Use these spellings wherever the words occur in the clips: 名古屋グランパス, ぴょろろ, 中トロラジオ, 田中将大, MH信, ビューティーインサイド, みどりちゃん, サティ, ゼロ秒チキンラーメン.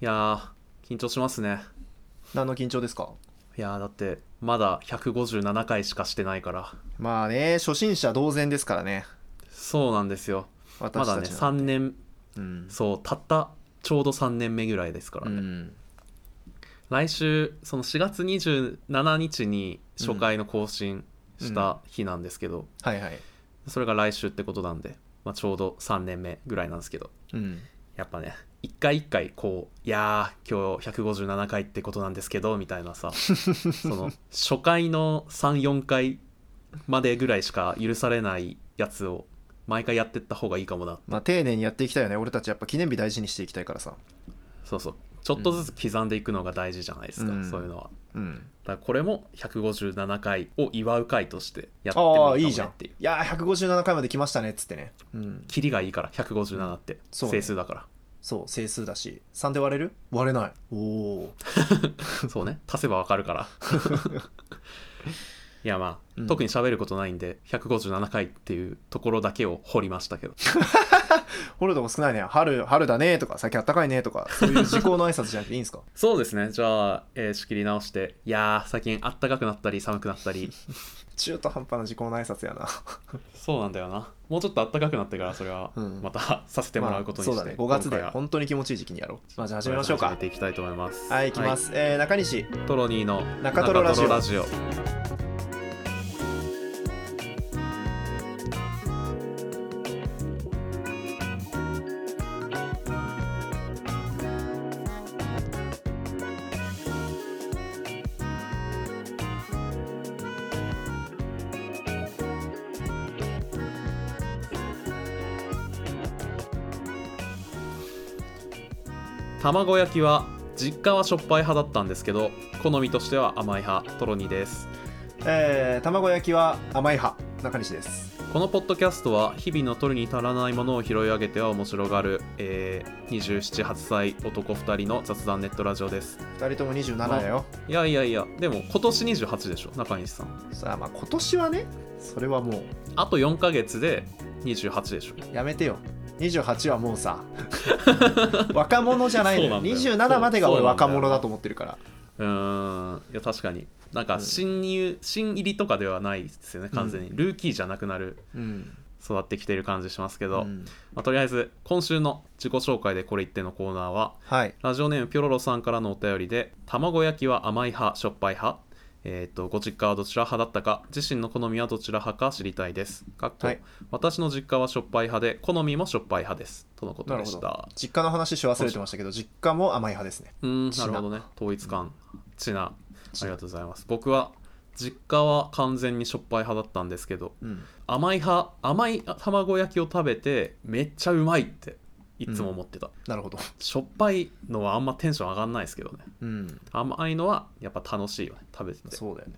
いや緊張しますね。何の緊張ですか？いやだってまだ157回しかしてないから。まあね、初心者同然ですからね。そうなんですよ。まだね3年、そうたったちょうど3年目ぐらいですからね、来週その4月27日に初回の更新した日なんですけど、はいはい、それが来週ってことなんで、まあ、ちょうど3年目ぐらいなんですけど、やっぱね一回一回こう、いや今日157回ってことなんですけどみたいなさその初回の 3,4 回までぐらいしか許されないやつを毎回やってった方がいいかもな。まあ丁寧にやっていきたいよね。俺たちやっぱ記念日大事にしていきたいからさ。そうそう、ちょっとずつ刻んでいくのが大事じゃないですか、そういうのは、だからこれも157回を祝う回としてやってもいいかもねっていう。いや157回まで来ましたねっつってね、キリがいいから157って、そうね、整数だから。そう整数だし3で割れる？割れない。おおそうね、足せばわかるからいやまあ、特に喋ることないんで157回っていうところだけを掘りましたけど掘るとこ少ないね。春だねとか最近あったかいねとか、そういう時効の挨拶じゃなくていいんですかそうですね。じゃあ、仕切り直して、いや最近あったかくなったり寒くなったり中途半端な時効の挨拶やなそうなんだよな。もうちょっとあったかくなってからそれはまたさせてもらうことにして、まあ、そうだね、5月で本当に気持ちいい時期にやろう。まあじゃあ始めましょうか。始めていきたいと思います。はい、いきます、はい。中西トロニーの中トロラジオ、卵焼きは実家はしょっぱい派だったんですけど、好みとしては甘い派、トロニーです。卵焼きは甘い派、中西です。このポッドキャストは日々の取るに足らないものを拾い上げては面白がる、27、8歳男2人の雑談ネットラジオです。2人とも27だよ。いやいやいや、でも今年28でしょ中西さん。さあまあ今年はね、それはもうあと4ヶ月で28でしょ。やめてよ、28はもうさ若者じゃないのよ。27までが俺若者だと思ってるから。いや確かに、なんか新入りとかではないですよね。完全にルーキーじゃなくなる、育ってきてる感じしますけど、まあ、とりあえず今週の自己紹介でこれ言ってのコーナーは、はい、ラジオネームピョロロさんからのお便りで、卵焼きは甘い派しょっぱい派、ご実家はどちら派だったか、自身の好みはどちら派か知りたいです、はい、私の実家はしょっぱい派で好みもしょっぱい派ですとのことでした。実家の話し忘れてましたけど、実家も甘い派ですね。なるほどね、統一感、ちな、ありがとうございます。僕は実家は完全にしょっぱい派だったんですけど、甘い卵焼きを食べてめっちゃうまいっていつも思ってた、なるほど。しょっぱいのはあんまテンション上がんないですけどね、甘いのはやっぱ楽しいよね、食べてて。そうだよ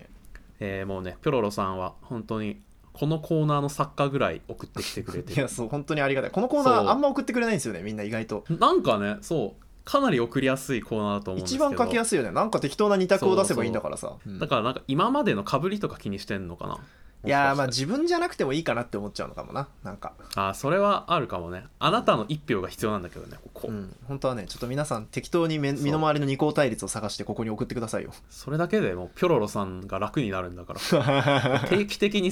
ね、もうねピョロロさんは本当にこのコーナーの作家ぐらい送ってきてくれていやそう本当にありがたい。このコーナーあんま送ってくれないんですよねみんな。意外となんかね、そうかなり送りやすいコーナーだと思うんですけど、一番書きやすいよね。なんか適当な2択を出せばいいんだからさ。そうそう、だからなんか今までの被りとか気にしてんのかな。いやまあ自分じゃなくてもいいかなって思っちゃうのかもな。なんかそれはあるかもね。あなたの一票が必要なんだけどね、ここ、本当はね、ちょっと皆さん適当に身の回りの二項対立を探してここに送ってくださいよ。それだけでもうピョロロさんが楽になるんだから定期的になん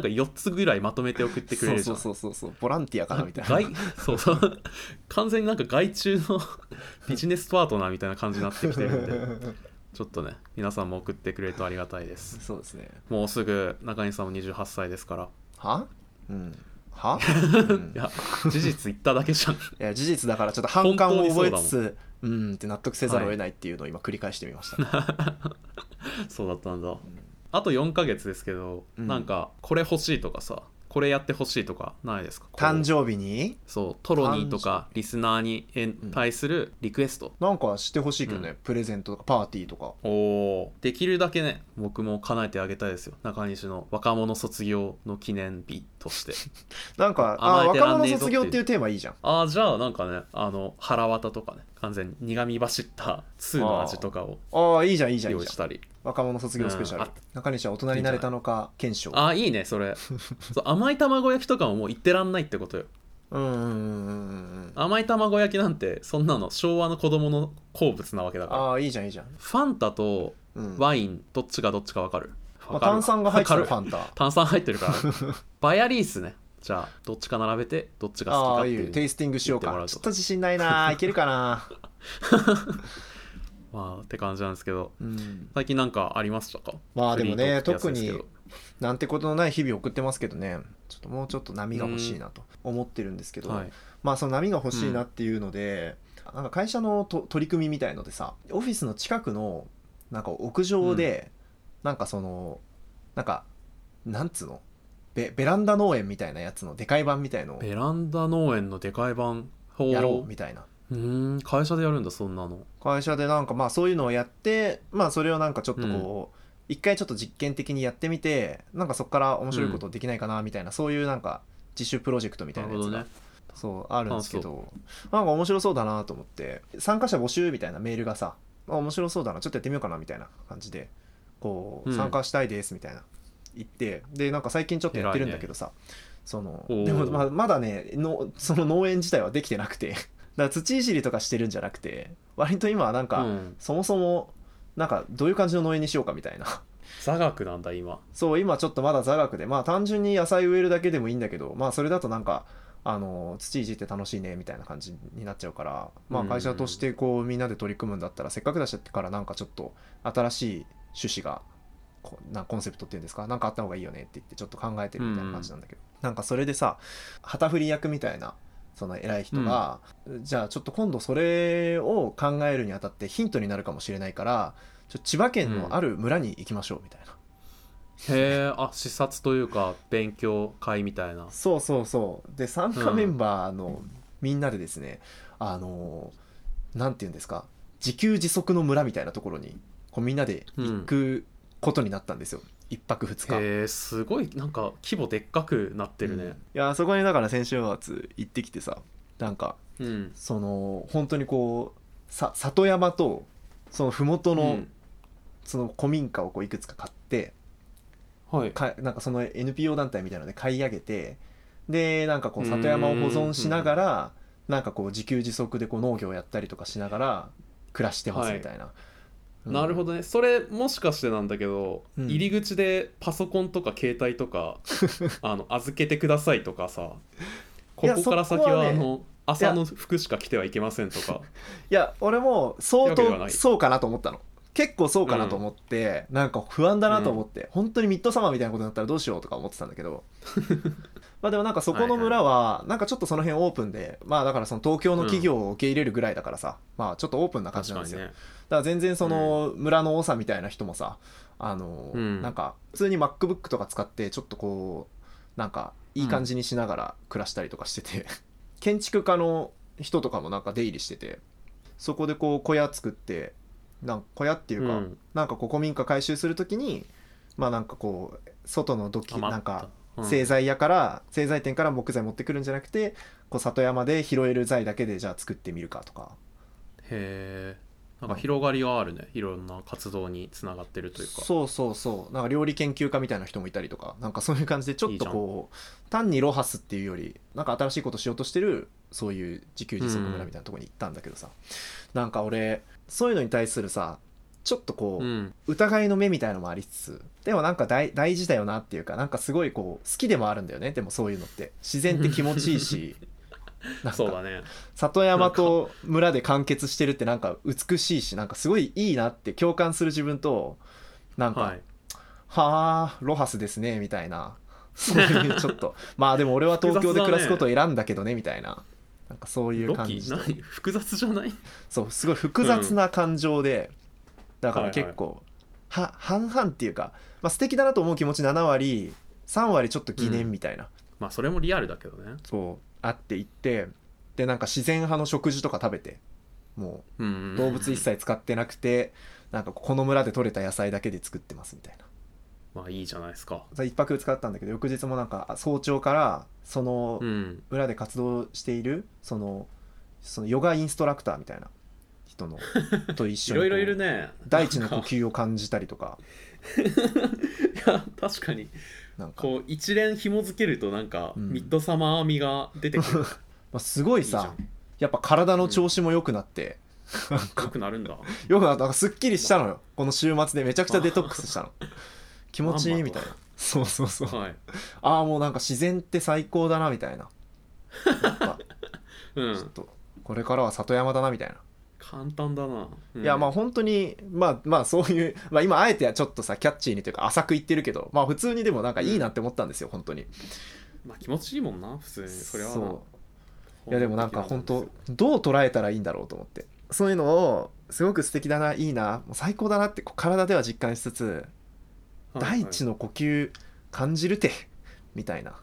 か4つぐらいまとめて送ってくれるじゃんそうボランティアかなみたいなそう完全になんか外注のビジネスパートナーみたいな感じになってきてるんでちょっとね皆さんも送ってくれるとありがたいです。そうですね、もうすぐ中西さんも28歳ですから。は？は？いや事実言っただけじゃん。いや事実だからちょっと反感を覚えつつって納得せざるを得ないっていうのを今繰り返してみました、はい、そうだったんだ。あと4ヶ月ですけど、なんかこれ欲しいとかさ、これやってほしいとかないですか？誕生日にそうトロニーとかリスナーに対するリクエスト、なんかしてほしいけどね、プレゼントとかパーティーとか。できるだけね僕も叶えてあげたいですよ。中西の若者卒業の記念日としてなんか若者卒業っていうテーマいいじゃん。じゃあなんかね腹綿とかね、完全に苦み走った2の味とかをいいじゃん用意したり、若者卒業スペシャル、中西は大人になれたのか検証。いいねそれそう甘い卵焼きとかももう言ってらんないってことよ。甘い卵焼きなんてそんなの昭和の子供の好物なわけだから。ああ、いいじゃんいいじゃん。ファンタとワイン、うん、どっちか分かる？まあ、炭酸が入ってるファンタ。炭酸入ってるからバヤリースね。じゃあどっちか並べてどっちが好きかっていうテイスティングしようか。ちょっと自信ないな。いけるかなまあって感じなんですけど、うん、最近なんかありましたか？まあでもね、特になんてことのない日々送ってますけどね。ちょっともうちょっと波が欲しいなと思ってるんですけど、はい、まあその波が欲しいなっていうので、うん、なんか会社の取り組みみたいのでさ、オフィスの近くのなんか屋上で、うん、なんかそのなんつうのベランダ農園みたいなやつのでかい版みたいのをベランダ農園のでかい版やろうみたいな。会社でやるんだそんなの。会社でなんかまあそういうのをやって、まあそれをなんかちょっとこう、うん、一回ちょっと実験的にやってみて、なんかそこから面白いことできないかなみたいな、うん、そういうなんか自主プロジェクトみたいなやつが、ね、そうあるんですけど、なんか面白そうだなと思って、参加者募集みたいなメールがさ、あ面白そうだな、ちょっとやってみようかなみたいな感じでこう、うん、参加したいですみたいな言って、でなんか最近ちょっとやってるんだけどさ、ね、そのでも まだねのその農園自体はできてなくてだから土いじりとかしてるんじゃなくて、割と今はなんか、うん、そもそもなんかどういう感じの農園にしようかみたいな。座学なんだ今。そう今ちょっとまだ座学で、まあ単純に野菜植えるだけでもいいんだけど、まあそれだとなんか土いじって楽しいねみたいな感じになっちゃうから、まあ会社としてこうみんなで取り組むんだったら、せっかくだしからなんかちょっと新しい趣旨がコンセプトっていうんですか、なんかあった方がいいよねって言ってちょっと考えてるみたいな感じなんだけど、なんかそれでさ、旗振り役みたいなその偉い人が、うん、じゃあちょっと今度それを考えるにあたってヒントになるかもしれないから、千葉県のある村に行きましょうみたいな、うん、へえ、あ視察というか勉強会みたいなそうそうそうで、参加メンバーのみんなでですね、うん、なんていうんですか、自給自足の村みたいなところにこうみんなで行くことになったんですよ、うん、1泊2日。へえ、すごいなんか規模でっかくなってるね、うん、いやそこにだから先週末行ってきてさ、なんか、うん、その本当にこう里山とその麓の、うん、その古民家をこういくつか買って、はい、なんかその NPO 団体みたいなので買い上げて、でなんかこう里山を保存しながら、なんかこう自給自足でこう農業をやったりとかしながら暮らしてますみたいな、はい、うん、なるほどね。それもしかしてなんだけど、うん、入り口でパソコンとか携帯とか預けてくださいとかさここから先は朝の服しか着てはいけませんとかいや俺も相当そうかなと思ったの、結構そうかなと思って、うん、なんか不安だなと思って、うん、本当にミッドサマーみたいなことになったらどうしようとか思ってたんだけどまあでもなんかそこの村はなんかちょっとその辺オープンで、まあだからその東京の企業を受け入れるぐらいだからさ、うん、まあちょっとオープンな感じなんですよ、ね、だから全然その村の多さみたいな人もさ、うん、なんか普通に MacBook とか使ってちょっとこうなんかいい感じにしながら暮らしたりとかしてて、うん、建築家の人とかもなんか出入りしてて、そこでこう小屋作って、なんか小屋っていうか、うん、なんかこう古民家改修するときに、まあなんかこう外のなんか製材店から木材持ってくるんじゃなくて、こう里山で拾える材だけでじゃあ作ってみるかとか。へえ、なんか広がりがあるね、いろんな活動につながってるというか。そうそうそう、なんか料理研究家みたいな人もいたりとか、なんかそういう感じでちょっとこう単にロハスっていうよりなんか新しいことしようとしてる、そういう自給自足村みたいなところに行ったんだけどさ、うん、なんか俺そういうのに対するさちょっとこう、うん、疑いの目みたいのもありつつ、でもなんか 大事だよなっていうか、なんかすごいこう好きでもあるんだよね。でもそういうのって自然って気持ちいいしなんかそうだね、里山と村で完結してるってなんか美しいし、なんかすごいいいなって共感する自分と、なんか、はい、はあロハスですねみたいな、そういうちょっとまあでも俺は東京で暮らすことを選んだけどねみたいな、なんかそういう感じで複雑じゃない？そうすごい複雑な感情で、うん、だから結構、はいはい、半々っていうか、まあ、素敵だなと思う気持ち7割3割ちょっと疑念みたいな、うん、まあそれもリアルだけどね。そうあって行って、でなんか自然派の食事とか食べて、もう動物一切使ってなくて、なんかこの村で採れた野菜だけで作ってますみたいな。まあいいじゃないですか。1泊使ったんだけど、翌日もなんか早朝からその村で活動しているそのヨガインストラクターみたいな人のと一緒にいろいろいるね、大地の呼吸を感じたりとかいや確かになんかこう一連紐づけるとなんかミッドサマー味が出てくる、まあすごいさ、いいやっぱ体の調子も良くなって、うん、良くなるんだ良くなった、すっきりしたのよこの週末で、めちゃくちゃデトックスしたの気持ちいいみたいな、そうそうそう、はい、ああもうなんか自然って最高だなみたいなやっぱうん、ちょっとこれからは里山だなみたいな、簡単だな、うん、いやまあ本当にまあそういう、まあ、今あえてちょっとさキャッチーにというか浅く言ってるけど、まあ普通にでもなんかいいなって思ったんですよ、うん、本当にまあ気持ちいいもんな普通に、それはそういやでもなんか本当どう捉えたらいいんだろうと思って、そういうのをすごく素敵だな、いいな、もう最高だなって体では実感しつつ、はいはい、大地の呼吸感じるてみたいな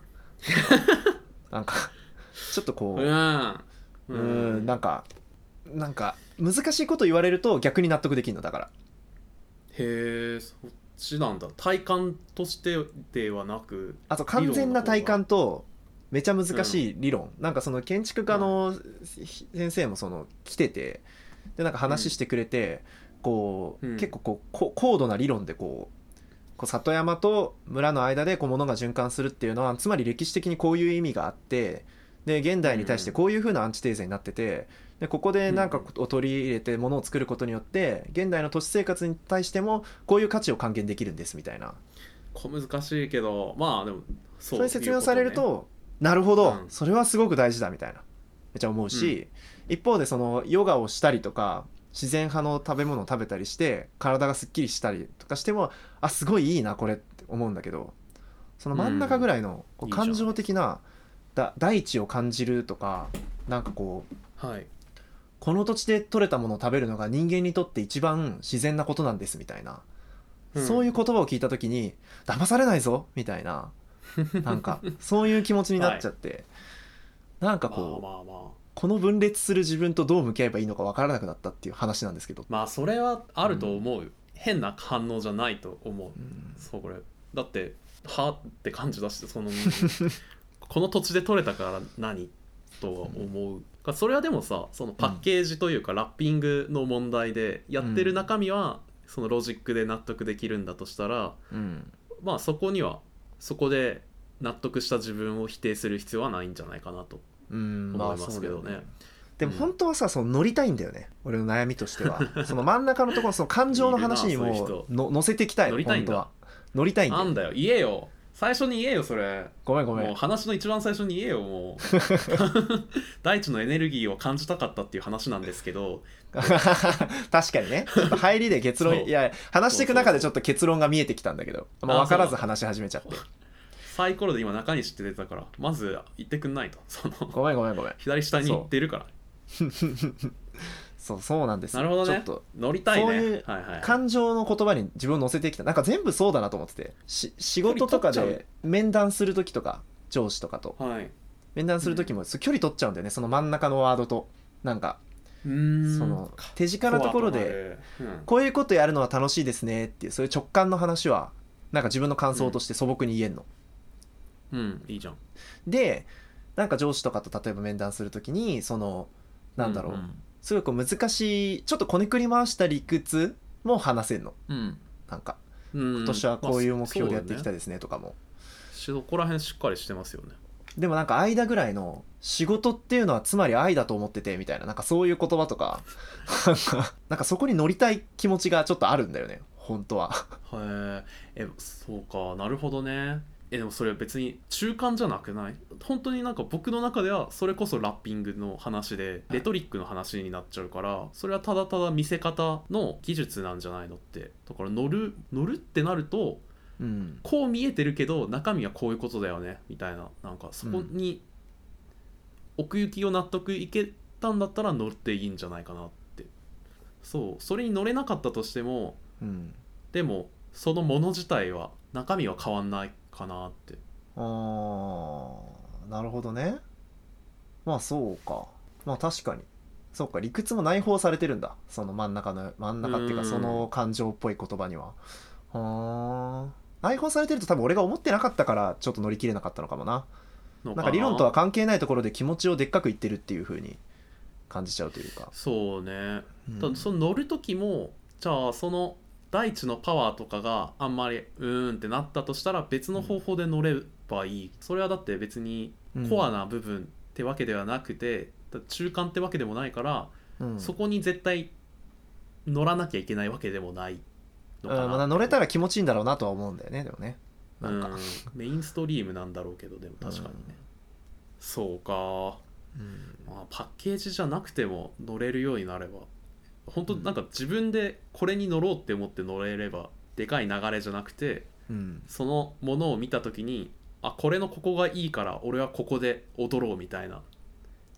なんかちょっとこう、なんか難しいこと言われると逆に納得できるのだから、へえ、そっちなんだ、体感としてではなく、あと完全な体感とめちゃ難しい理論、うん、なんかその建築家の先生もその来てて、でなんか話してくれて、うん、こう、うん、結構こう高度な理論でこう里山と村の間でこう物が循環するっていうのはつまり歴史的にこういう意味があって、で現代に対してこういう風なアンチテーゼになってて、でここで何かを取り入れてものを作ることによって現代の都市生活に対してもこういう価値を還元できるんですみたいな、小難しいけどまあでもそういう説明をされると、なるほどそれはすごく大事だみたいなめっちゃ思うし、一方でそのヨガをしたりとか自然派の食べ物を食べたりして体がすっきりしたりとかしても、あすごいいいなこれって思うんだけど、その真ん中ぐらいのこう感情的な大地を感じるとか、なんかこう、はい、この土地で採れたものを食べるのが人間にとって一番自然なことなんですみたいな、うん、そういう言葉を聞いた時に騙されないぞみたいな、なんかそういう気持ちになっちゃって、はい、なんかこう、まあまあまあ、この分裂する自分とどう向き合えばいいのか分からなくなったっていう話なんですけど、まあそれはあると思う、うん、変な反応じゃないと思う、うん、そうこれだってはって感じだして、そのこの土地で取れたから何とは思う。それはでもさ、そのパッケージというかラッピングの問題で、やってる中身はそのロジックで納得できるんだとしたら、うん、まあそこにはそこで納得した自分を否定する必要はないんじゃないかなと思いますけどね。まあそうだよね。でも本当はさ、その乗りたいんだよね。俺の悩みとしては、その真ん中のところ、その感情の話にも乗せてきたい。本当は乗りたいんだよ。なんだよ、言えよ。最初に言えよそれ。ごめん。もう話の一番最初に言えよもう。大地のエネルギーを感じたかったっていう話なんですけど。確かにね。ちょっと入りで結論いや話していく中でちょっと結論が見えてきたんだけど、まあ、分からず話し始めちゃって。サイコロで今中西って出てたからまず言ってくんないと。そのごめん。左下に行ってるから。そうなんですよ。なるほどね。ちょっと乗りたいね。そういう感情の言葉に自分を乗せてきた。なんか全部そうだなと思ってて、仕事とかで面談する時とか上司とかと、はい、面談する時も距離取っちゃうんだよね、うん、その真ん中のワードとなんかその手近なところで、うん、こういうことやるのは楽しいですねっていう、そういう直感の話はなんか自分の感想として素朴に言えんの。うん、うん、いいじゃん。でなんか上司とかと例えば面談する時にそのなんだろう、うんうん、すごいこう難しいちょっとこねくり回した理屈も話せんの、うん、なんか、うん、今年はこういう目標でやっていきたいですねとかも、まあ、そこら辺しっかりしてますよね。でもなんか間ぐらいの仕事っていうのはつまり愛だと思っててみたいな、なんかそういう言葉とかなんかそこに乗りたい気持ちがちょっとあるんだよね本当は。へえ、そうか、なるほどね。でもそれは別に中間じゃなくない？本当になんか僕の中ではそれこそラッピングの話でレトリックの話になっちゃうから、それはただただ見せ方の技術なんじゃないのって。だから乗るってなると、うん、こう見えてるけど中身はこういうことだよねみたいな、なんかそこに奥行きを納得いけたんだったら乗っていいんじゃないかなって。そう、それに乗れなかったとしても、うん、でもそのもの自体は中身は変わんないかなって。あー、なるほどね。まあそうか、まあ確かにそうか、理屈も内包されてるんだ、その真ん中っていうかその感情っぽい言葉には。あ、内包されてると多分俺が思ってなかったからちょっと乗り切れなかったのかもな。なんか理論とは関係ないところで気持ちをでっかく言ってるっていう風に感じちゃうというか。そうね、うん、その乗る時もじゃあその大地のパワーとかがあんまりってなったとしたら別の方法で乗ればいい、うん、それはだって別にコアな部分ってわけではなくて、うん、中間ってわけでもないから、うん、そこに絶対乗らなきゃいけないわけでもないのかな、うん、まだ乗れたら気持ちいいんだろうなとは思うんだよね。でもね、なんか、うん、メインストリームなんだろうけど、でも確かにね、うん、そうか、うん、まあ、パッケージじゃなくても乗れるようになれば本当なんか自分でこれに乗ろうって思って乗れればでかい流れじゃなくて、うん、そのものを見た時にあこれのここがいいから俺はここで踊ろうみたいな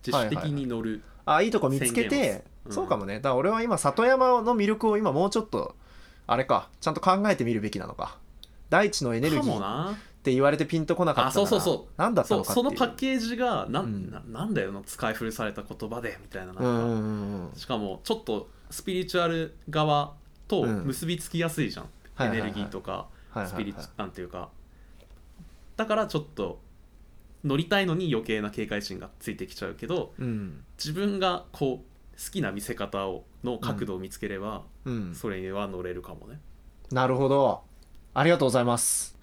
自主的に乗る、はいはいはい、あいいとこ見つけて、うん、そうかもね。だから俺は今里山の魅力を今もうちょっとあれかちゃんと考えてみるべきなのか。大地のエネルギーって言われてピンとこなかったから、あ、そうそうそう、何だったのかっていう、そう、そのパッケージがなんだよな使い古された言葉でみたいな、しかもちょっとスピリチュアル側と結びつきやすいじゃん、うん、エネルギーとかスピリチュアルなんていうか、だからちょっと乗りたいのに余計な警戒心がついてきちゃうけど、うん、自分がこう好きな見せ方をの角度を見つければ、うんうん、それには乗れるかもね。なるほど、ありがとうございます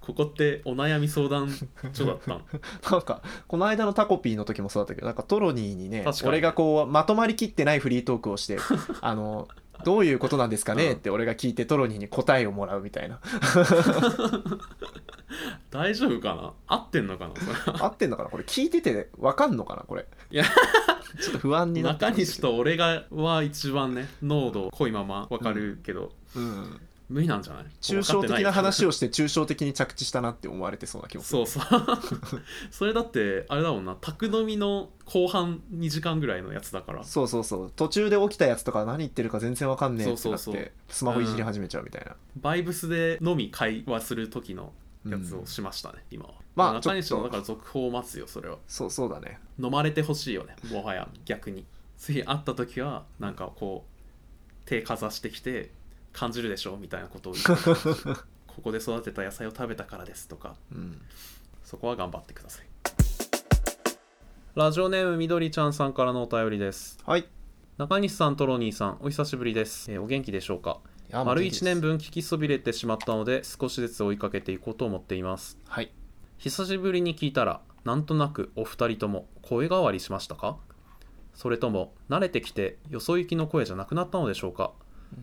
ここってお悩み相談所だったのなんかこの間のタコピーの時もそうだったけど、なんかトロニーにね俺がこうまとまりきってないフリートークをしてどういうことなんですかねって俺が聞いてトロニーに答えをもらうみたいな大丈夫かな、合ってんのかなそれ合ってんのかな、これ聞いてて分かんのかなこれいやちょっと不安になって中西と俺がは一番ね濃度濃いまま分かるけど、うん、うん無理なんじゃない？抽象的な話をして抽象的に着地したなって思われてそうな気もする。そうそうそれだってあれだもんな、宅飲みの後半2時間ぐらいのやつだから、そうそうそう、途中で起きたやつとか何言ってるか全然わかんねえってなってスマホいじり始めちゃうみたいな、うん、バイブスでのみ会話する時のやつをしましたね、うん、今は、まあ、中西のだから続報を待つよ。それはそうそうだね、飲まれてほしいよねもはや逆に次会った時はなんかこう手かざしてきて感じるでしょみたいなことを言ってここで育てた野菜を食べたからですとか、うん、そこは頑張ってください。ラジオネームみどりちゃんさんからのお便りです。はい、中西さんトロニーさんお久しぶりです、お元気でしょうか。丸1年分聞きそびれてしまったので少しずつ追いかけていこうと思っています。はい、久しぶりに聞いたらなんとなくお二人とも声変わりしましたか、それとも慣れてきてよそ行きの声じゃなくなったのでしょうか。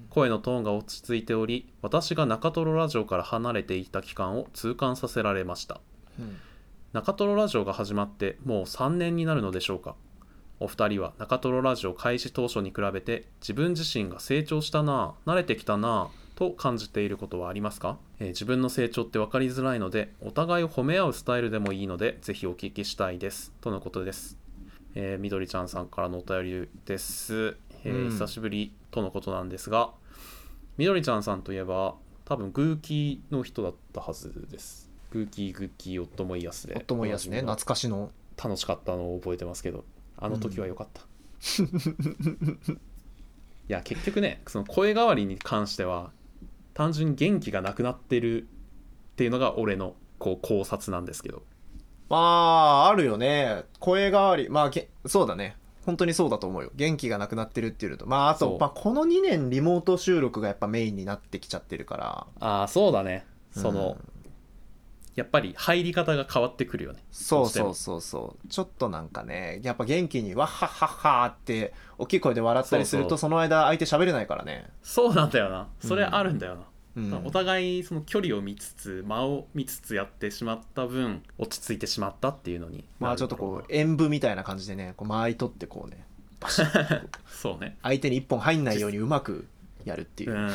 声のトーンが落ち着いており、私が中トロラジオから離れていた期間を痛感させられました、うん、中トロラジオが始まってもう3年になるのでしょうか。お二人は中トロラジオ開始当初に比べて自分自身が成長したなぁ、慣れてきたなぁと感じていることはありますか、自分の成長って分かりづらいのでお互いを褒め合うスタイルでもいいのでぜひお聞きしたいですとのことです、みどりちゃんさんからのお便りです。久しぶりとのことなんですが、みどりちゃんさんといえば多分グーキーの人だったはずです。グーキー夫もいいやすで、夫もいいやすね、懐かしの楽しかったのを覚えてますけど、あの時は良かった、うん、いや結局ねその声変わりに関しては単純に元気がなくなってるっていうのが俺のこう考察なんですけど、まああるよね声変わり、まあそうだね本当にそうだと思うよ。元気がなくなってるっていうのと、まああと、まあ、この2年リモート収録がやっぱメインになってきちゃってるから。ああそうだね。その、うん、やっぱり入り方が変わってくるよね。そうそうそうそう。ちょっとなんかね、やっぱ元気にわっはっはっはって大きい声で笑ったりすると その間相手喋れないからね。そうなんだよな。それあるんだよな。うん、だからお互いその距離を見つつ間を見つつやってしまった分落ち着いてしまったっていうのに、まあちょっとこう演舞みたいな感じでね、こう間合い取ってこうねバシッとそうね、相手に一本入んないようにうまくやるっていう、うん、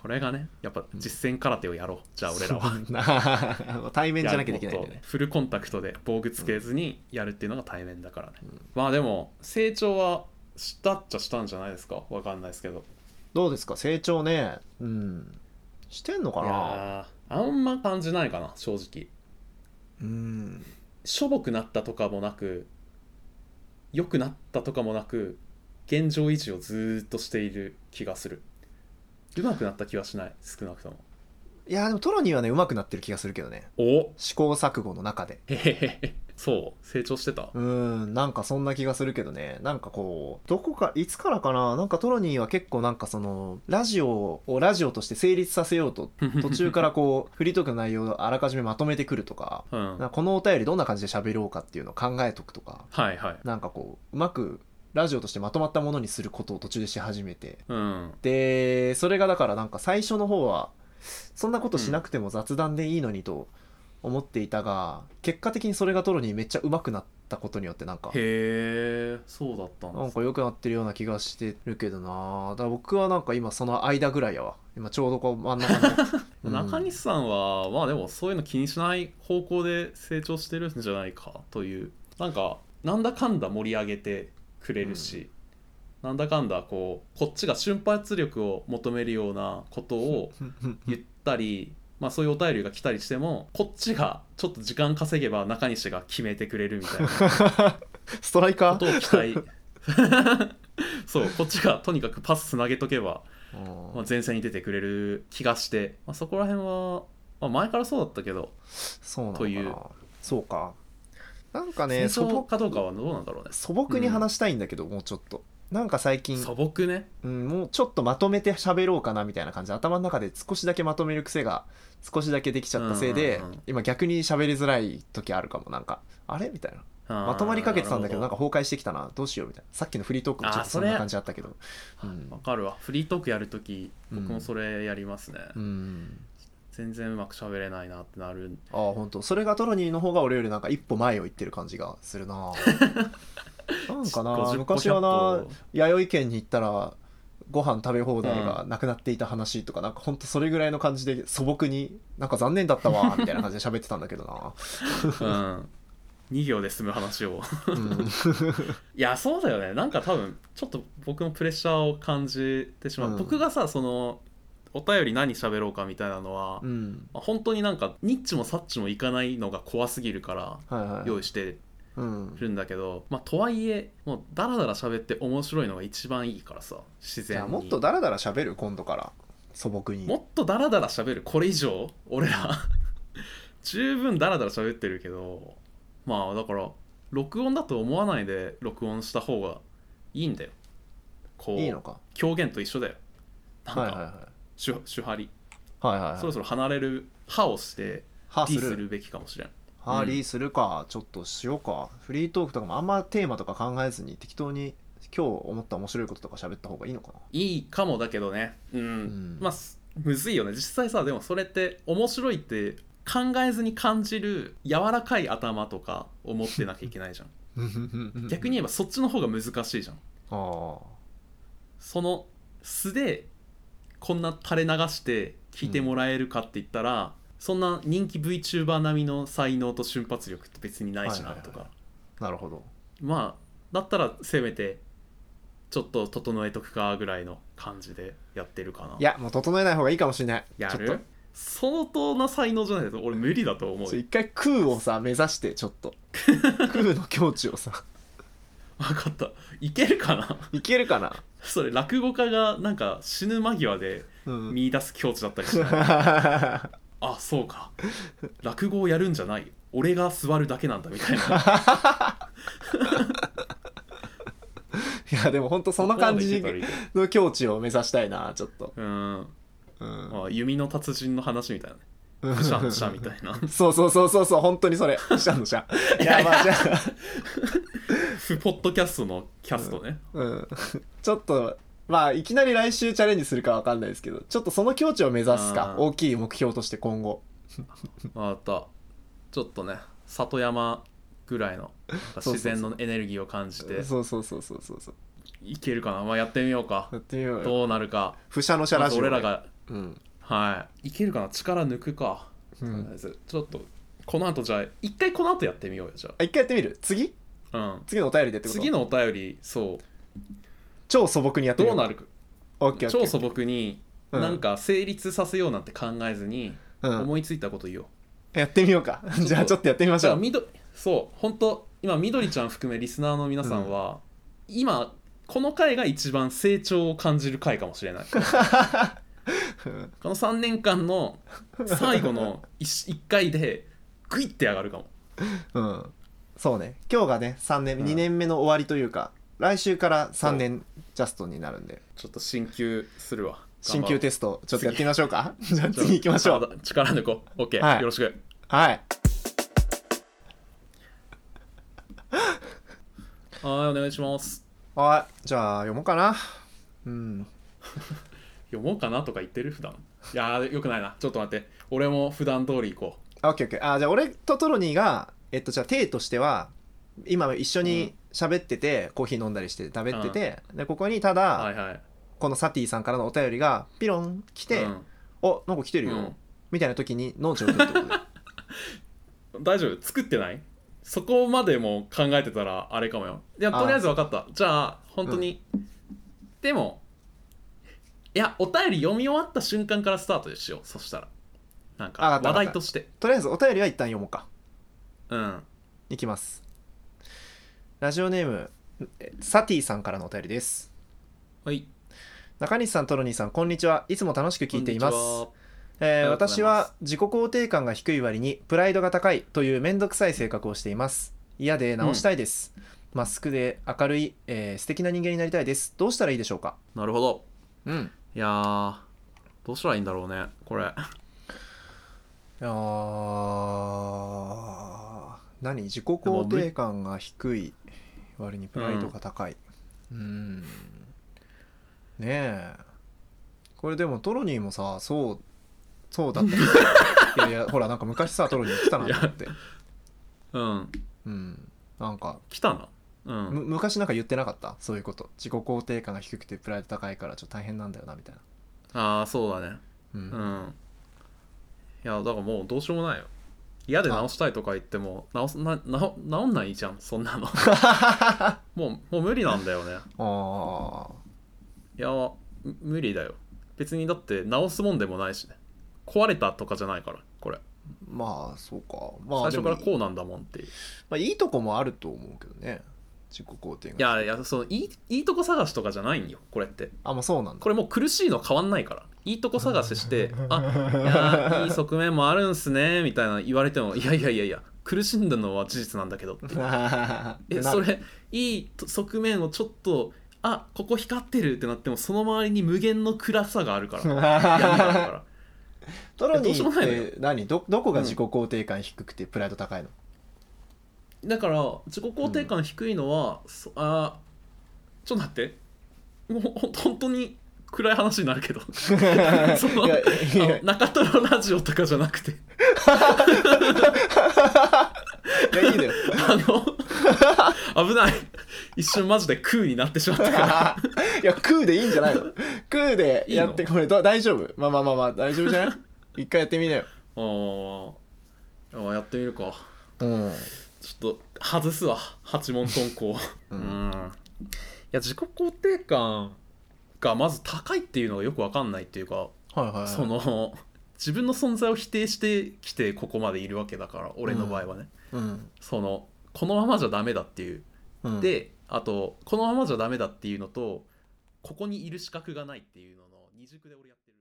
これがねやっぱ実践空手をやろう、うん、じゃあ俺らは対面じゃなきゃできないんでね、フルコンタクトで防具つけずにやるっていうのが対面だからね、うん、まあでも成長はしたっちゃしたんじゃないですか。わかんないですけどどうですか成長ね、うん、してんのかな。いやあんま感じないかな正直、うーん、しょぼくなったとかもなく良くなったとかもなく現状維持をずっとしている気がする。上手くなった気はしない、少なくとも。いやでもトロニーはね上手くなってる気がするけどね、お、試行錯誤の中でそう成長してた。なんかそんな気がするけどね。なんかこうどこかいつからかな、なんかトロニーは結構なんかそのラジオをラジオとして成立させようと途中からこうフリートークの内容をあらかじめまとめてくるとか、うん、なんかこのお便りどんな感じで喋ろうかっていうのを考えとくとか、はいはい、なんかこううまくラジオとしてまとまったものにすることを途中でし始めて、うん、でそれがだからなんか最初の方はそんなことしなくても雑談でいいのにと思っていたが、結果的にそれがトロにめっちゃ上手くなったことによってなんかへえそうだったんです、なんか良くなってるような気がしてるけどな。だから僕はなんか今その間ぐらいやわ、今ちょうどこう真ん中の、うん、中西さんはまあでもそういうの気にしない方向で成長してるんじゃないかという、なんかなんだかんだ盛り上げてくれるし、うん、なんだかんだこうこっちが瞬発力を求めるようなことを言ったりまあ、そういうお便りが来たりしてもこっちがちょっと時間稼げば中西が決めてくれるみたいなストライカーことを期待そうこっちがとにかくパスつなげとけば、まあ、前線に出てくれる気がして、まあ、そこら辺は、まあ、前からそうだったけどそうなのかなという、そうかなんかね素朴かどうかはどうなんだろうね。素朴に話したいんだけど、うん、もうちょっとなんか最近素朴ね、うん、もうちょっとまとめて喋ろうかなみたいな感じで頭の中で少しだけまとめる癖が少しだけできちゃったせいで、うんうんうん、今逆に喋りづらい時あるかも。なんかあれみたいなまとまりかけてたんだけどなんか崩壊してきたなどうしようみたいな。さっきのフリートークもちょっとそんな感じだったけど、うん、分かるわ。フリートークやるとき僕もそれやりますね、うんうん、全然うまく喋れないなってなる。あーほんとそれがトロニーの方が俺よりなんか一歩前を行ってる感じがするななんかな昔はな弥生県に行ったらご飯食べ放題がなくなっていた話とか、うん、なんかほんとそれぐらいの感じで素朴になんか残念だったわみたいな感じで喋ってたんだけどな、うん、2行で済む話を、うん、いやそうだよね。なんか多分ちょっと僕もプレッシャーを感じてしまう、うん、僕がさそのお便り何喋ろうかみたいなのは、うんまあ、本当になんかニッチもサッチもいかないのが怖すぎるから用意して、はいはいうん、るんだけど、まあ、とはいえもうダラダラ喋って面白いのが一番いいからさ自然に。もっとダラダラ喋る今度から素朴にもっとダラダラ喋る。これ以上俺ら十分ダラダラ喋ってるけどまあだから録音だと思わないで録音した方がいいんだよ。こういいのか狂言と一緒だよ。なんか、はいはいはい、手張り、はいはいはい、そろそろ離れる歯をしてリーするべきかもしれん。ハーリーするか、うん、ちょっとしようか。フリートークとかもあんまテーマとか考えずに適当に今日思った面白いこととか喋った方がいいのかな。いいかもだけどね、うん、うん、まあむずいよね実際さ。でもそれって面白いって考えずに感じる柔らかい頭とかを持ってなきゃいけないじゃん逆に言えばそっちの方が難しいじゃん。あその素でこんな垂れ流して聞いてもらえるかって言ったら、うんそんな人気 VTuber 並みの才能と瞬発力って別にないしなとか、はいはいはい、なるほど。まあだったらせめてちょっと整えとくかぐらいの感じでやってるかな。いやもう整えない方がいいかもしれない。やる相当な才能じゃないと俺無理だと思う。一回空をさ目指してちょっと空の境地をさ分かったいけるかないけるかなそれ落語家がなんか死ぬ間際で見出す境地だったりしない、うんあそうか落語をやるんじゃない俺が座るだけなんだみたいないやでも本当その感じの境地を目指したいなちょっとうんあ弓の達人の話みたいなねクシャンのシャみたいなそうそうそうそうそう本当にそれクシャンのシャいやまあじゃあポッドキャストのキャストね、うんうん、ちょっとまあいきなり来週チャレンジするか分かんないですけどちょっとその境地を目指すか大きい目標として今後またちょっとね里山ぐらいの自然のエネルギーを感じてそうそうそうそうそうそういけるかな。まあやってみようか。やってみようよ。どうなるか不射の射ラジオ、ねま、俺らが、うん、はいいけるかな力抜くか、うん、ちょっとこの後じゃあ一回この後やってみようよ。じゃあ一回やってみる次、うん、次のお便りでってこと次のお便りそう超素朴にやってみよう。どうなるか okay, okay, okay. 超素朴になんか成立させようなんて考えずに思いついたこと言おう、うん、やってみようかじゃあちょっとやってみましょう。そう本当今みどりちゃん含めリスナーの皆さんは、うん、今この回が一番成長を感じる回かもしれないこの3年間の最後の 1回でグイって上がるかも、うん、そうね、今日がね3年、うん、2年目の終わりというか来週から3年ジャストになるんで、ちょっと進級するわ。進級テストちょっとやってみましょうか。じゃあ次行きましょう。力抜こう。 OK、はい、よろしく。はいはい、お願いします。はい、じゃあ読もうかな、うん読もうかなとか言ってる普段。いやーよくないな、ちょっと待って、俺も普段通り行こう。 OKOK、okay, okay. じゃあ俺とトロニーがじゃあ体としては今一緒に喋ってて、うん、コーヒー飲んだりして食べてて、うん、でここにただ、はいはい、このサティさんからのお便りがピロン来て、うん、おなんか来てるよ、うん、みたいな時に飲んじゃうってことで大丈夫、作ってない、そこまでも考えてたらあれかもよ。いやとりあえず分かった。じゃあ本当に、うん、でもいやお便り読み終わった瞬間からスタートでしよう。そしたらなんか話題としてとりあえずお便りは一旦読もうか。うん、いきます。ラジオネームサティさんからのお便りです。はい、中西さんトロニーさんこんにちは。いつも楽しく聞いています。私は自己肯定感が低い割にプライドが高いというめんどくさい性格をしています。嫌で直したいです、うん、まっすぐで明るい、素敵な人間になりたいです。どうしたらいいでしょうか。なるほど、うん、いやどうしたらいいんだろうねこれ。いや何、自己肯定感が低い割にプライドが高い、うん、ねえこれでもトロニーもさそうだった。いやほらなんか昔さトロニー来たなと思ってうん、うん、なんか来たな、うん、昔なんか言ってなかった、そういうこと、自己肯定感が低くてプライド高いからちょっと大変なんだよなみたいな。ああそうだね、うん、うん、いやだからもうどうしようもないよ。嫌で直したいとか言っても直んないじゃんそんなのもう無理なんだよね。あいや無理だよ別に、だって直すもんでもないしね、壊れたとかじゃないからこれ。まあそうか、まあ、最初からこうなんだもんっていう、まあ、いいとこもあると思うけどね自己肯定が。いやそのいいとこ探しとかじゃないんよこれって。あもうそうなんだ、これもう苦しいの変わんないから、いいとこ探ししてあいやいい側面もあるんすねみたいな言われても、いや苦しんだのは事実なんだけどそれいい側面をちょっとここ光ってるってなってもその周りに無限の暗さがあるから闇があるからトロニーって何 どこが自己肯定感低くてプライド高いの、うん、だから自己肯定感低いのは、うん、ちょっと待ってもう本当に暗い話になるけどその中トロラジオとかじゃなくていやいいね危ない、一瞬マジで空になってしまったからいや空でいいんじゃないの、空でやってこれ大丈夫、まあ大丈夫じゃない一回やってみなよ。やってみるか、うん、ちょっと外すわ八問遁甲、うん、いや自己肯定感がまず高いっていうのがよく分かんないっていうか、はいはいはい、その自分の存在を否定してきてここまでいるわけだから俺の場合はね、うん、このままじゃダメだっていう、うん、であとこのままじゃダメだっていうのとここにいる資格がないっていうのの二軸で俺やってる。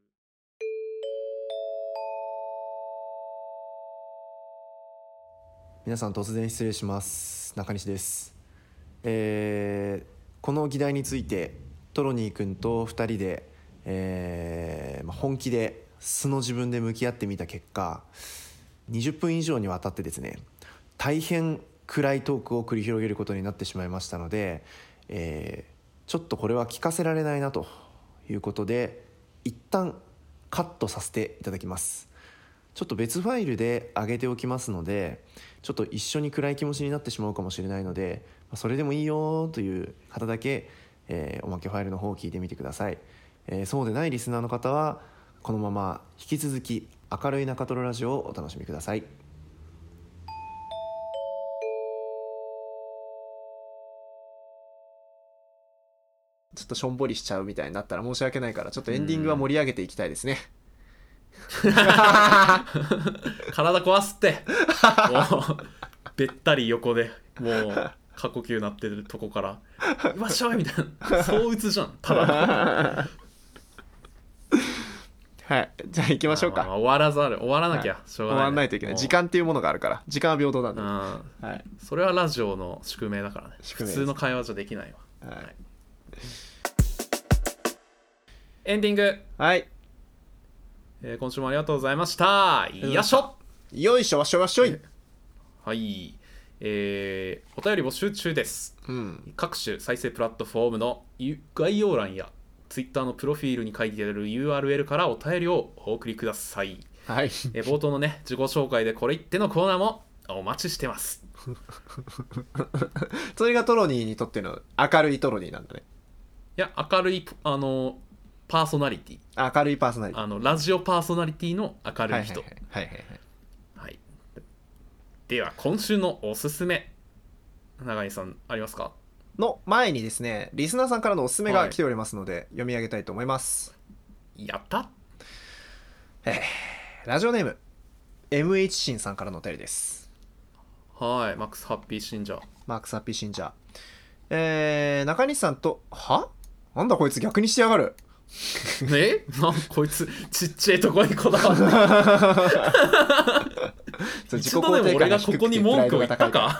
皆さん突然失礼します、中西です。この議題についてトロニーくんと2人で、本気で素の自分で向き合ってみた結果、20分以上にわたってですね大変暗いトークを繰り広げることになってしまいましたので、ちょっとこれは聞かせられないなということで一旦カットさせていただきます。ちょっと別ファイルで上げておきますので、ちょっと一緒に暗い気持ちになってしまうかもしれないので、それでもいいよという方だけおまけファイルの方を聞いてみてください。そうでないリスナーの方はこのまま引き続き明るい中トロラジオをお楽しみください。ちょっとしょんぼりしちゃうみたいになったら申し訳ないから、ちょっとエンディングは盛り上げていきたいですね体壊すってもうべったり横でもう過呼吸なってるとこからいまっしょいみたいな、そう打つじゃんただはい、じゃあ行きましょうか。終わらなきゃ、はい、しょうがない、ね、終わらないといけない。時間っていうものがあるから、時間は平等なんだ、はい、それはラジオの宿命だからね。普通の会話じゃできないわ、はいはい、エンディング、はい、今週もありがとうございました。よいしょよいしょわしょわしょい、はい、お便り募集中です、うん、各種再生プラットフォームの概要欄やTwitter のプロフィールに書いてある URL からお便りをお送りください、はい、冒頭のね自己紹介でこれ言ってのコーナーもお待ちしてますそれがトロニーにとっての明るいトロニーなんだね。いや明るいパーソナリティ、明るいパーソナリティ、ラジオパーソナリティの明るい人、では今週のおすすめ永井さんありますかの前にですね、リスナーさんからのおすすめが来ておりますので、はい、読み上げたいと思います。やった、ラジオネーム MH シンさんからのお便りです。はい、マックスハッピーシンジャー、マックスハッピーシンジャー、中西さんとはなんだこいつ逆にしてやがるなんこいつちっちゃいとこにこだわって一度でも俺がここに文句を言ったか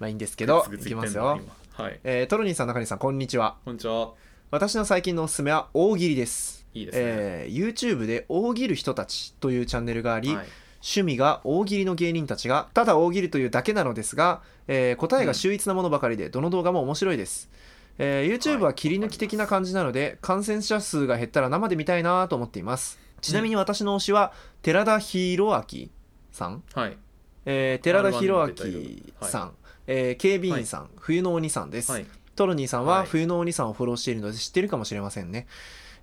まあいいんですけどいきますよ。はい、トロニーさん中西さんこんにちは。こんにちは。私の最近のおすすめは大喜利です。いいですね。YouTube で大喜利人たちというチャンネルがあり、はい、趣味が大喜利の芸人たちがただ大喜利というだけなのですが、答えが秀逸なものばかりでどの動画も面白いです、YouTube は切り抜き的な感じなので、はい、感染者数が減ったら生で見たいなと思っています。ちなみに私の推しは、うん、寺田博明さん、はい、寺田博明さん、警備員さん、はい、冬のお兄さんです、はい、トロニーさんは冬のお兄さんをフォローしているので知ってるかもしれませんね、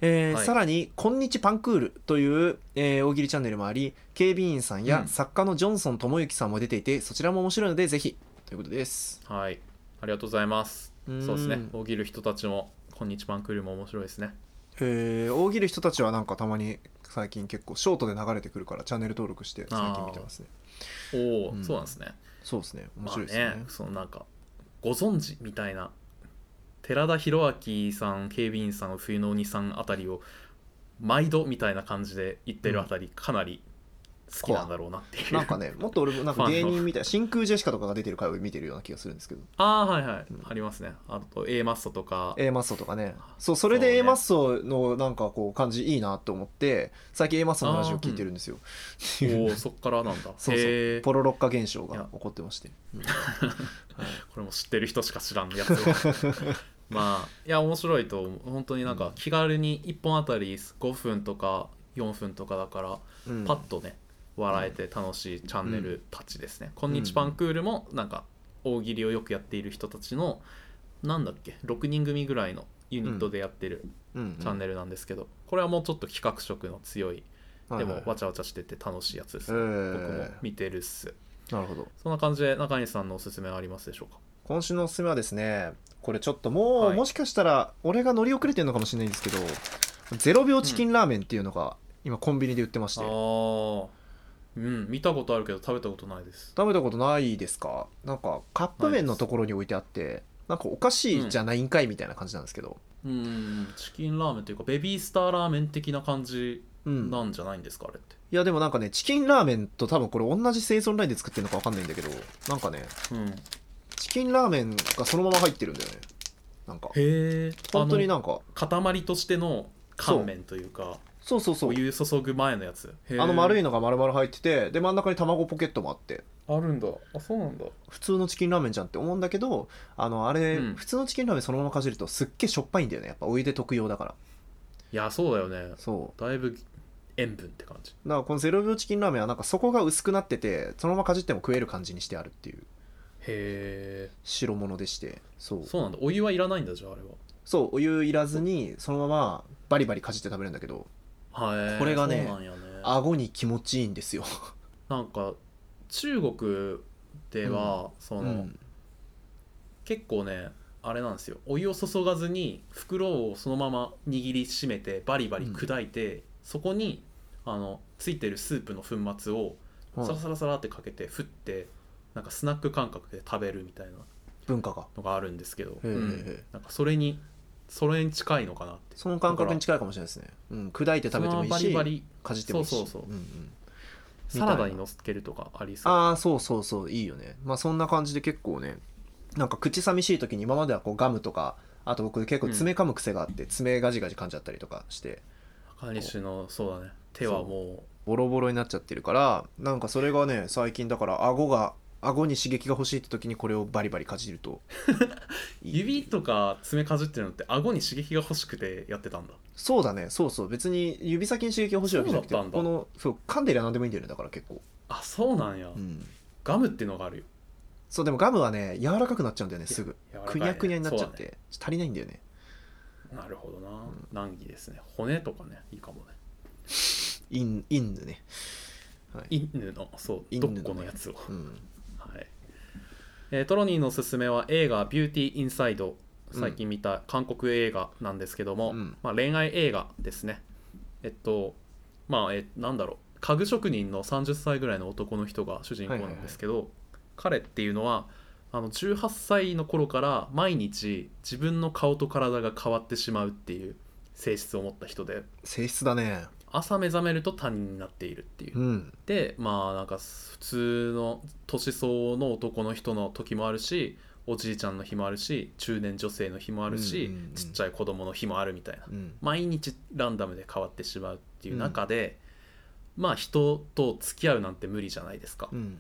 はい、さらにこんにちパンクールという、大喜利チャンネルもあり、警備員さんや作家のジョンソン智之さんも出ていて、うん、そちらも面白いのでぜひということです。はい、ありがとうございます。そうですね、大喜利人たちもこんにちパンクールも面白いですね。大喜利人たちはなんかたまに最近結構ショートで流れてくるからチャンネル登録して最近見てますね。おお、うん、そうなんですね。そうですね、面白いですね。まあね、そのなんかご存知みたいな寺田博明さん、警備員さん、冬の鬼さんあたりを毎度みたいな感じで言ってるあたり、うん、かなり好きなんだろうなっていう。なんかね、もっと俺もなんか芸人みたいな真空ジェシカとかが出てる回を見てるような気がするんですけど。ああ、はいはい、うん、ありますね。あと A マッソとか。A マッソとかね。そう、それで A マッソのなんかこう感じいいなと思って、最近 A マッソのラジオ聞いてるんですよ。うん、おお、そっからなんだ。そうそう。ポロロッカ現象が起こってまして。うん、これも知ってる人しか知らんやつは。まあいや面白いと思う。本当になんか気軽に1本あたり5分とか4分とかだから、うん、パッとね。笑えて楽しいチャンネルたちですね、うん、こんにちパンクールもなんか大喜利をよくやっている人たちのなんだっけ6人組ぐらいのユニットでやってるチャンネルなんですけど、これはもうちょっと企画色の強いでもわちゃわちゃしてて楽しいやつです、ね、僕も見てるっす。なるほど。そんな感じで中西さんのおすすめはありますでしょうか。今週のおすすめはですね、これちょっともうもしかしたら俺が乗り遅れてるのかもしれないんですけど、0秒チキンラーメンっていうのが今コンビニで売ってまして、あーうん、見たことあるけど食べたことないです。食べたことないですか。なんかカップ麺のところに置いてあって、なんかおかしいじゃないんかいみたいな感じなんですけど、うん、うんチキンラーメンというかベビースターラーメン的な感じなんじゃないんですか、うん、あれって。いやでもなんかねチキンラーメンと多分これ同じ生存ラインで作ってるのか分かんないんだけど、なんかね、うん、チキンラーメンがそのまま入ってるんだよね。なんかへえ本当になんか塊としての乾麺というか、そうそうそう、お湯注ぐ前のやつ、あの丸いのが丸々入ってて、で真ん中に卵ポケットもあって、あるんだ。あ、そうなんだ。普通のチキンラーメンじゃんって思うんだけど、あれ、うん、普通のチキンラーメンそのままかじるとすっげえしょっぱいんだよね。やっぱお湯で特用だから。いやそうだよね。そうだいぶ塩分って感じだから、この0秒チキンラーメンはなんか底が薄くなっててそのままかじっても食える感じにしてあるっていう、へえ白物でして。そうなんだ。お湯はいらないんだ。じゃああれはそう、お湯いらずにそのままバリバリかじって食べるんだけど、はい、これが ね顎に気持ちいいんですよ。なんか中国では、うん、その、うん、結構ねあれなんですよ、お湯を注がずに袋をそのまま握りしめてバリバリ砕いて、うん、そこについてるスープの粉末をサラサラサラってかけて振ってなんかスナック感覚で食べるみたいな文化があるんですけど、うん、なんかそれにそれに近いのかなって、その感覚に近いかもしれないですね、うん、砕いて食べてもいいしバリバリかじってもいいし、そうそうそう、うんうん、サラダにのせけるとかありそう。ああそうそうそう、いいよね。まあそんな感じで結構ね、なんか口寂しい時に、今まではこうガムとか、あと僕結構爪噛む癖があって、うん、爪ガジガジ噛んじゃったりとかして、カニッシュのそうだね、手はもうボロボロになっちゃってるから、なんかそれがね最近だから、顎に刺激が欲しいって時にこれをバリバリかじると指とか爪かじってるのって顎に刺激が欲しくてやってたんだ。そうだね、そうそう、別に指先に刺激が欲しいわけじゃなくて、このそう噛んでりゃ何でもいいんだよね。だから結構、あ、そうなんや、うん、ガムっていうのがあるよ。そう、でもガムはね柔らかくなっちゃうんだよね、すぐくにゃくにゃになっちゃって、ね、足りないんだよね。なるほどな、うん、難儀ですね。骨とかねいいかもね。インヌね、はい、インヌの、そう、どっこのやつを、うん、はい。トロニーのおすすめは映画ビューティーインサイド、最近見た韓国映画なんですけども、うん、まあ、恋愛映画ですね。まあなんだろう、家具職人の30歳ぐらいの男の人が主人公なんですけど、はいはいはい、彼っていうのは18歳の頃から毎日自分の顔と体が変わってしまうっていう性質を持った人で、性質だね。朝目覚めると他人になっているっていう、うん、でまあなんか普通の年相応の男の人の時もあるし、おじいちゃんの日もあるし、中年女性の日もあるし、うんうんうん、ちっちゃい子供の日もあるみたいな、うん、毎日ランダムで変わってしまうっていう中で、うん、まあ人と付き合うなんて無理じゃないですか、うん、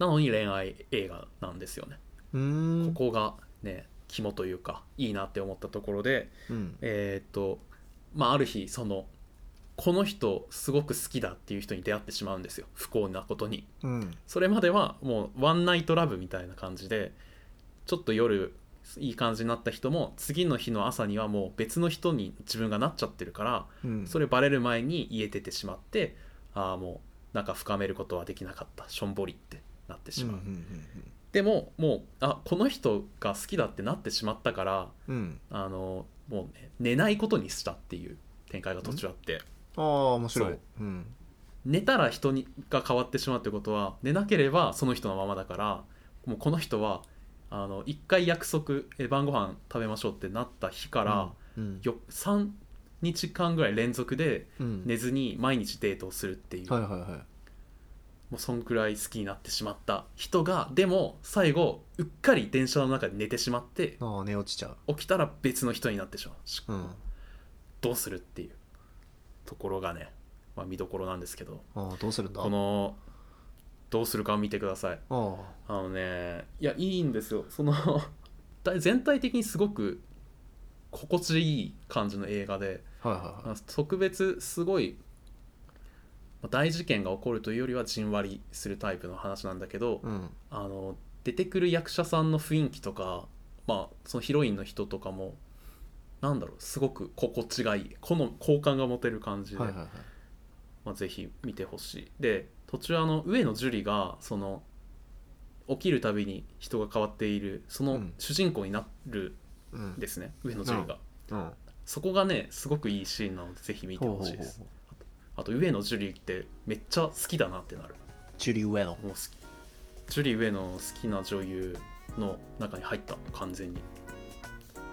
なのに恋愛映画なんですよね。うーん、ここがね肝というかいいなって思ったところで、うん、まあある日この人すごく好きだっていう人に出会ってしまうんですよ、不幸なことに、うん、それまではもうワンナイトラブみたいな感じで、ちょっと夜いい感じになった人も次の日の朝にはもう別の人に自分がなっちゃってるから、うん、それバレる前に家出てしまって、ああもうなんか深めることはできなかった、しょんぼりってなってしまう、うんうんうんうん、でももうこの人が好きだってなってしまったから、うん、もう、ね、寝ないことにしたっていう展開が途中あって、うん、あー面白い、うん、寝たら人が変わってしまうってことは、寝なければその人のままだから、もうこの人は一回約束、晩ご飯食べましょうってなった日から、うんうん、3日間ぐらい連続で寝ずに毎日デートをするっていう、うん、はいはいはい、もうそんくらい好きになってしまった人が、でも最後うっかり電車の中で寝てしまって、あ、寝落ちちゃう、起きたら別の人になってしまう、うん、どうするっていうところがね、まあ、見どころなんですけど、どうするんだ、このどうするかを見てください。ね、いやいいんですよ、その全体的にすごく心地いい感じの映画で、はいはいはい、特別すごい大事件が起こるというよりはじんわりするタイプの話なんだけど、うん、出てくる役者さんの雰囲気とか、まあ、そのヒロインの人とかもなんだろう、すごく心地がいい、この好感が持てる感じで、はいはいはい、まあ、ぜひ見てほしい。で途中上野樹里が起きるたびに人が変わっている、その主人公になるんですね、うん、上野樹里が、うんうん、そこがねすごくいいシーンなのでぜひ見てほしいです。ほうほうほう。あと上野樹里ってめっちゃ好きだなってなる。ジュリー上野もう好き、ジュリー上野の好きな女優の中に入った完全に。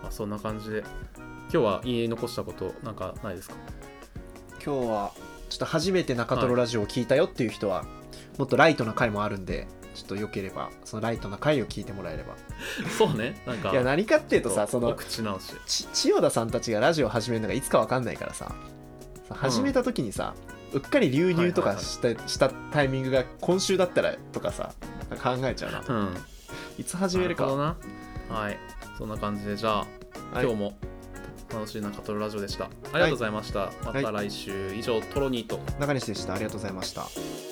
そんな感じで今日は言い残したことなんかないですか。今日はちょっと初めて中トロラジオを聞いたよっていう人は、はい、もっとライトな回もあるんで、ちょっとよければそのライトな回を聞いてもらえれば。そうね、なんかいや何かっていうとさ、お口直し、千代田さんたちがラジオを始めるのがいつか分かんないからさ、始めた時にさ、うん、うっかり流入とかしたタイミングが今週だったらとかさ、考えちゃうな、うん、いつ始めるかな。はい、そんな感じで、じゃあ今日も楽しい中トロラジオでした。ありがとうございました、はい、また来週、はい、以上トロニーと中西でした。ありがとうございました。